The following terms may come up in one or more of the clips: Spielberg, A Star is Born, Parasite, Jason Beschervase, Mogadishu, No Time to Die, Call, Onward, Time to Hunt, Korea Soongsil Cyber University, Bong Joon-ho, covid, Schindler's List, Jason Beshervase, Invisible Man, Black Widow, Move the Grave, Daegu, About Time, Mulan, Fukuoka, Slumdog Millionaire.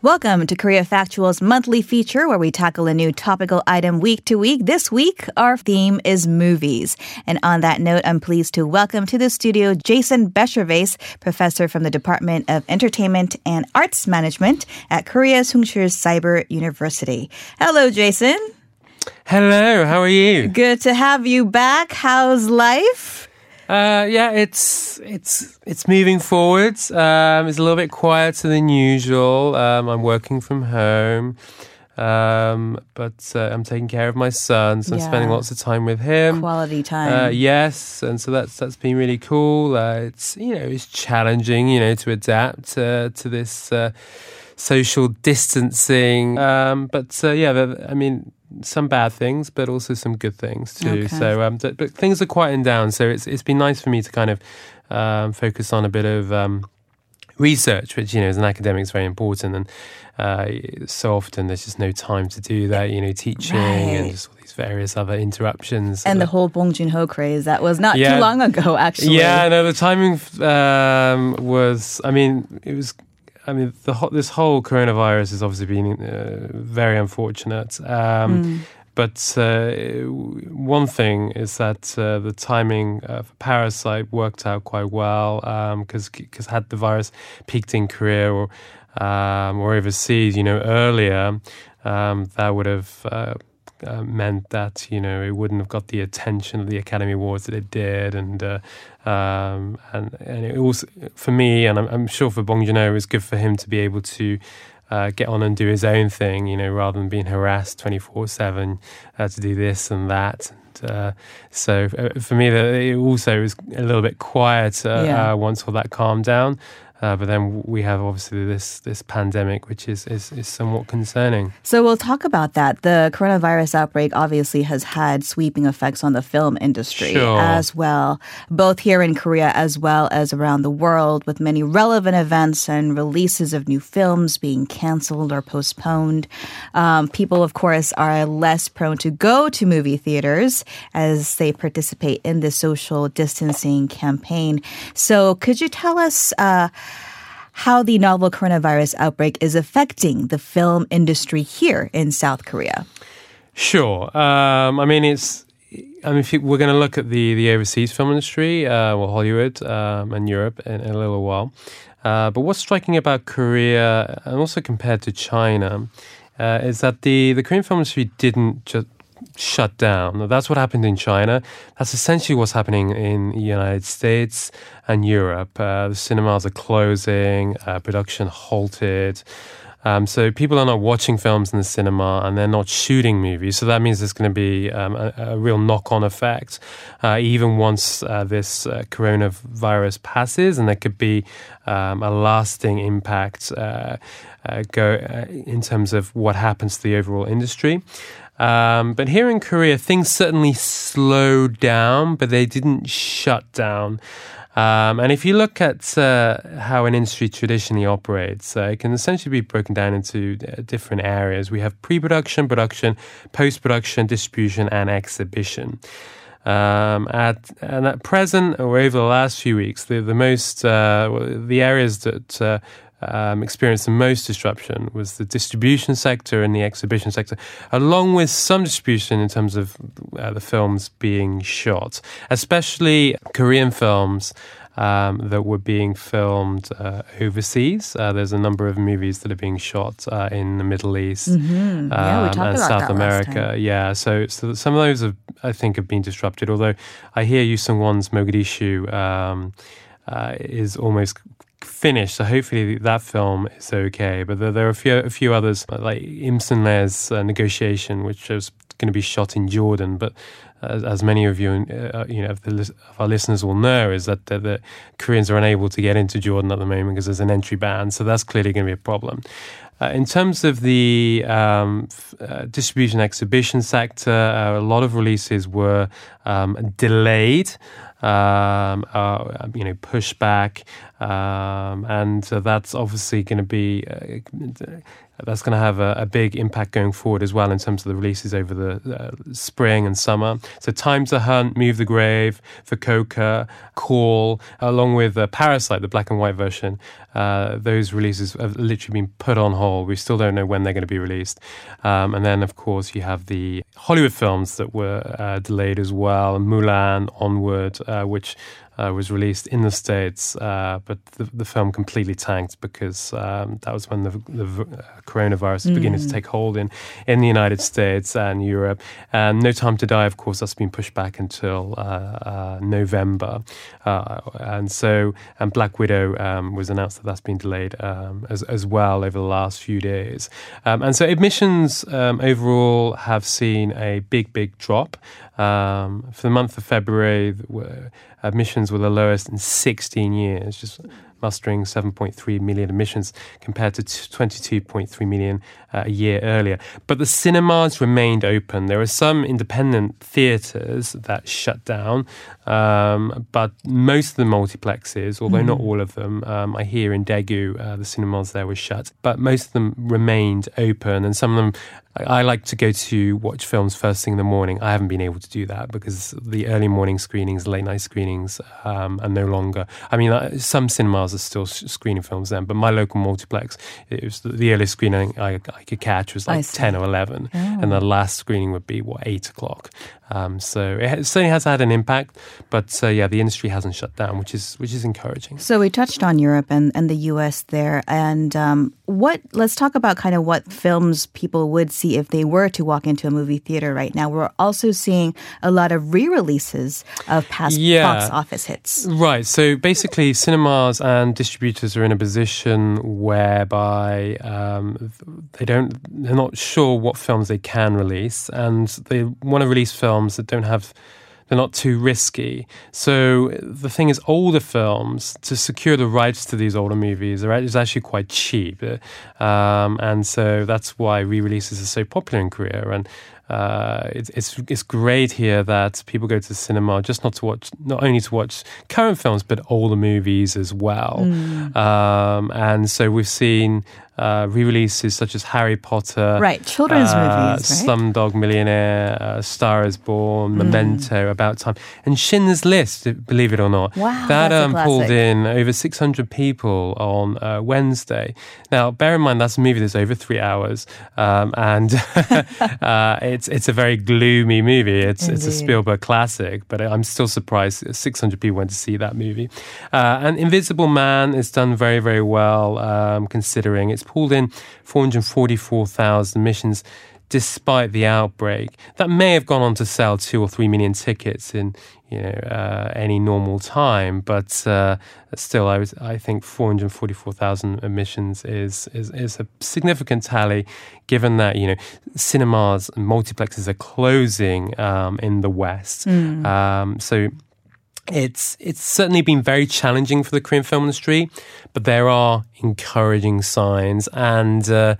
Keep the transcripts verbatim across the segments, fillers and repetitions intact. Welcome to Korea Factual's monthly feature where we tackle a new topical item week to week. This week, our theme is movies. And on that note, I'm pleased to welcome to the studio Jason Beschervase, professor from the Department of Entertainment and Arts Management at Korea Soongsil Cyber University. Hello, Jason. Hello, how are you? Good to have you back. How's life? Uh, yeah, it's it's it's moving forwards. Um, it's a little bit quieter than usual. Um, I'm working from home, um, but uh, I'm taking care of my son, so yeah. I'm spending lots of time with him. Quality time. Uh, yes, and so that's that's been really cool. Uh, it's you know it's challenging, you know, to adapt uh, to this uh, social distancing. Um, but uh, yeah, I mean. Some bad things, but also some good things too. Okay. So, um, th- but things are quieting down. So it's it's been nice for me to kind of um, focus on a bit of um, research, which you know, as an academic, is very important. And uh, so often there's just no time to do that. You know, teaching right. and just all these various other interruptions. And, and the that. whole Bong Joon-ho craze that was not yeah. too long ago, actually. Yeah, no, the timing um, was. I mean, it was. I mean, the ho- this whole coronavirus has obviously been uh, very unfortunate. Um, mm. But uh, one thing is that uh, the timing of Parasite worked out quite well because um, because had the virus peaked in Korea or um, or overseas, you know, earlier, um, that would have uh, uh, meant that you know it wouldn't have got the attention of the Academy Awards that it did, and. Uh, Um, and, and it also, for me, and I'm, I'm sure for Bong Joon-ho, it was good for him to be able to uh, get on and do his own thing, you know, rather than being harassed twenty-four seven uh, to do this and that. And, uh, so for me, it also was a little bit quieter yeah. uh, once all that calmed down. Uh, but then we have obviously this this pandemic, which is, is, is somewhat concerning. So we'll talk about that. The coronavirus outbreak obviously has had sweeping effects on the film industry sure. as well, both here in Korea as well as around the world, with many relevant events and releases of new films being canceled or postponed. Um, people, of course, are less prone to go to movie theaters as they participate in the social distancing campaign. So could you tell us... Uh, how the novel coronavirus outbreak is affecting the film industry here in South Korea? Sure. Um, I mean, it's. I mean, if you, we're going to look at the, the overseas film industry, uh, well, Hollywood um, and Europe in, in a little while. Uh, but what's striking about Korea, and also compared to China, uh, is that the, the Korean film industry didn't just shut down. That's what happened in China. That's essentially what's happening in the United States and Europe. Uh, the cinemas are closing, uh, production halted. Um, so people are not watching films in the cinema and they're not shooting movies. So that means there's going to be um, a, a real knock-on effect, uh, even once uh, this uh, coronavirus passes, and there could be um, a lasting impact uh, uh, go uh, in terms of what happens to the overall industry. Um, but here in Korea, things certainly slowed down, but they didn't shut down. Um, and if you look at uh, how an industry traditionally operates, uh, it can essentially be broken down into uh, different areas. We have pre-production, production, post-production, distribution, and exhibition. Um, at and at present, or over the last few weeks, the the most uh, the areas that uh, Um, experienced the most disruption was the distribution sector and the exhibition sector, along with some distribution in terms of uh, the films being shot, especially Korean films um, that were being filmed uh, overseas. Uh, there's a number of movies that are being shot uh, in the Middle East mm-hmm. yeah, we talked um, and about South that America. Last time. Yeah, so, so some of those have, I think, have been disrupted. Although I hear Yoo Sung-won's Mogadishu um, uh, is almost finished, so hopefully that film is okay. But there, there are a few, a few others, like Im Sun-le's uh, Negotiation, which was going to be shot in Jordan. But uh, as many of you, uh, you know, of, the, of our listeners will know, is that the, the Koreans are unable to get into Jordan at the moment because there's an entry ban. So that's clearly going to be a problem. Uh, in terms of the um, f- uh, distribution exhibition sector, uh, a lot of releases were um, delayed, um, uh, you know, pushed back. Um, and uh, that's obviously going to be, uh, that's going to have a, a big impact going forward as well in terms of the releases over the uh, spring and summer. So Time to Hunt, Move the Grave, Fukuoka, Call, along with uh, Parasite, the black and white version. Uh, those releases have literally been put on hold. We still don't know when they're going to be released. Um, and then, of course, you have the Hollywood films that were uh, delayed as well, Mulan, Onward, uh, which... Uh, was released in the States, uh, but the, the film completely tanked because um, that was when the, the coronavirus was mm. beginning to take hold in, in the United States and Europe. And No Time to Die, of course, that's been pushed back until uh, uh, November. Uh, and so, and Black Widow um, was announced that that's been delayed um, as, as well over the last few days. Um, and so admissions um, overall have seen a big, big drop. Um, for the month of February, admissions were the lowest in sixteen years, just mustering seven point three million admissions compared to twenty-two point three million uh, a year earlier. But the cinemas remained open. There were some independent theatres that shut down, um, but most of the multiplexes, although mm. not all of them, um, I hear in Daegu, uh, the cinemas there were shut, but most of them remained open, and some of them I like to go to watch films first thing in the morning. I haven't been able to do that because the early morning screenings, late night screenings um, are no longer... I mean, some cinemas are still screening films then, but my local multiplex, it was the earliest screening I, I could catch was like ten or eleven, oh. and the last screening would be, what, eight o'clock. Um, so it certainly has had an impact, but uh, yeah, the industry hasn't shut down, which is which is encouraging. So we touched on Europe and, and the U S there, and um, what let's talk about kind of what films people would see if they were to walk into a movie theater right now. We're also seeing a lot of re-releases of past yeah. box office hits. Right, so basically cinemas and distributors are in a position whereby um, they don't, they're not sure what films they can release, and they want to release films that don't have, they're not too risky. So the thing is, older films, to secure the rights to these older movies is actually quite cheap. Um, and so that's why re-releases are so popular in Korea. And Uh, it's it's it's great here that people go to the cinema just not to watch, not only to watch current films but older movies as well. Mm. Um, and so we've seen uh, re-releases such as Harry Potter, right? Children's uh, movies, right? Slumdog Millionaire, uh, Star is Born, mm. Memento, About Time, and Schindler's List. Believe it or not, wow, that um, pulled in over six hundred people on uh, Wednesday. Now, bear in mind that's a movie that's over three hours, um, and uh, it. It's, it's a very gloomy movie. It's Indeed. It's a Spielberg classic, but I'm still surprised six hundred people went to see that movie. Uh, and Invisible Man is done very, very well, um, considering it's pulled in four hundred forty-four thousand admissions despite the outbreak. That may have gone on to sell two or three million tickets in you know, uh, any normal time, but uh, still, I was, I think four hundred forty-four thousand admissions is, is is a significant tally, given that you know cinemas and multiplexes are closing um, in the West. Mm. Um, so it's it's certainly been very challenging for the Korean film industry, but there are encouraging signs and. Uh,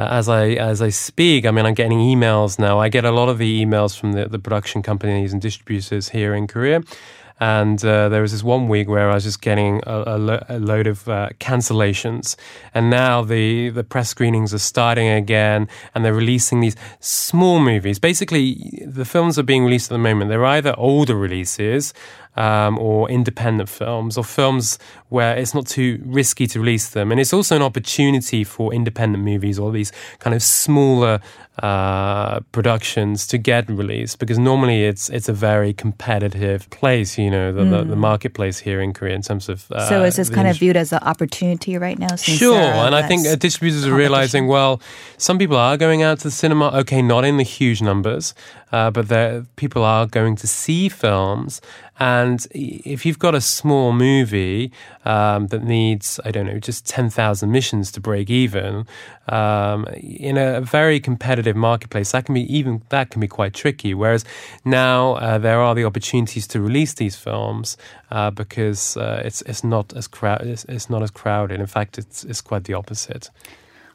As I as I speak, I mean, I'm getting emails now. I get a lot of the emails from the, the production companies and distributors here in Korea. And uh, there was this one week where I was just getting a, a, lo- a load of uh, cancellations. And now the, the press screenings are starting again, and they're releasing these small movies. Basically, the films are being released at the moment. They're either older releases um, or independent films or films where it's not too risky to release them. And it's also an opportunity for independent movies or these kind of smaller Uh, productions to get released, because normally it's it's a very competitive place, you know, the, mm. the, the marketplace here in Korea in terms of... Uh, so is this kind industry. Of viewed as an opportunity right now? Since sure, and I think distributors are realizing, well, some people are going out to the cinema, okay, not in the huge numbers, uh, but there, people are going to see films. And if you've got a small movie um, that needs, I don't know, just ten thousand admissions to break even, um, in a very competitive marketplace, that can be even that can be quite tricky. Whereas now uh, there are the opportunities to release these films uh, because uh, it's it's not as crowd it's, it's not as crowded. In fact, it's it's quite the opposite.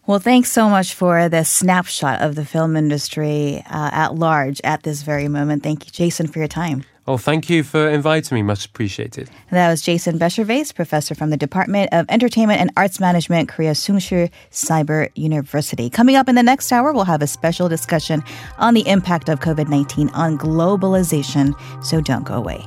Well, thanks so much for the snapshot of the film industry uh, at large at this very moment. Thank you, Jason, for your time. Oh, thank you for inviting me. Much appreciated. And that was Jason Beshervase, professor from the Department of Entertainment and Arts Management, Korea Soongsil Cyber University. Coming up in the next hour, we'll have a special discussion on the impact of covid nineteen on globalization. So don't go away.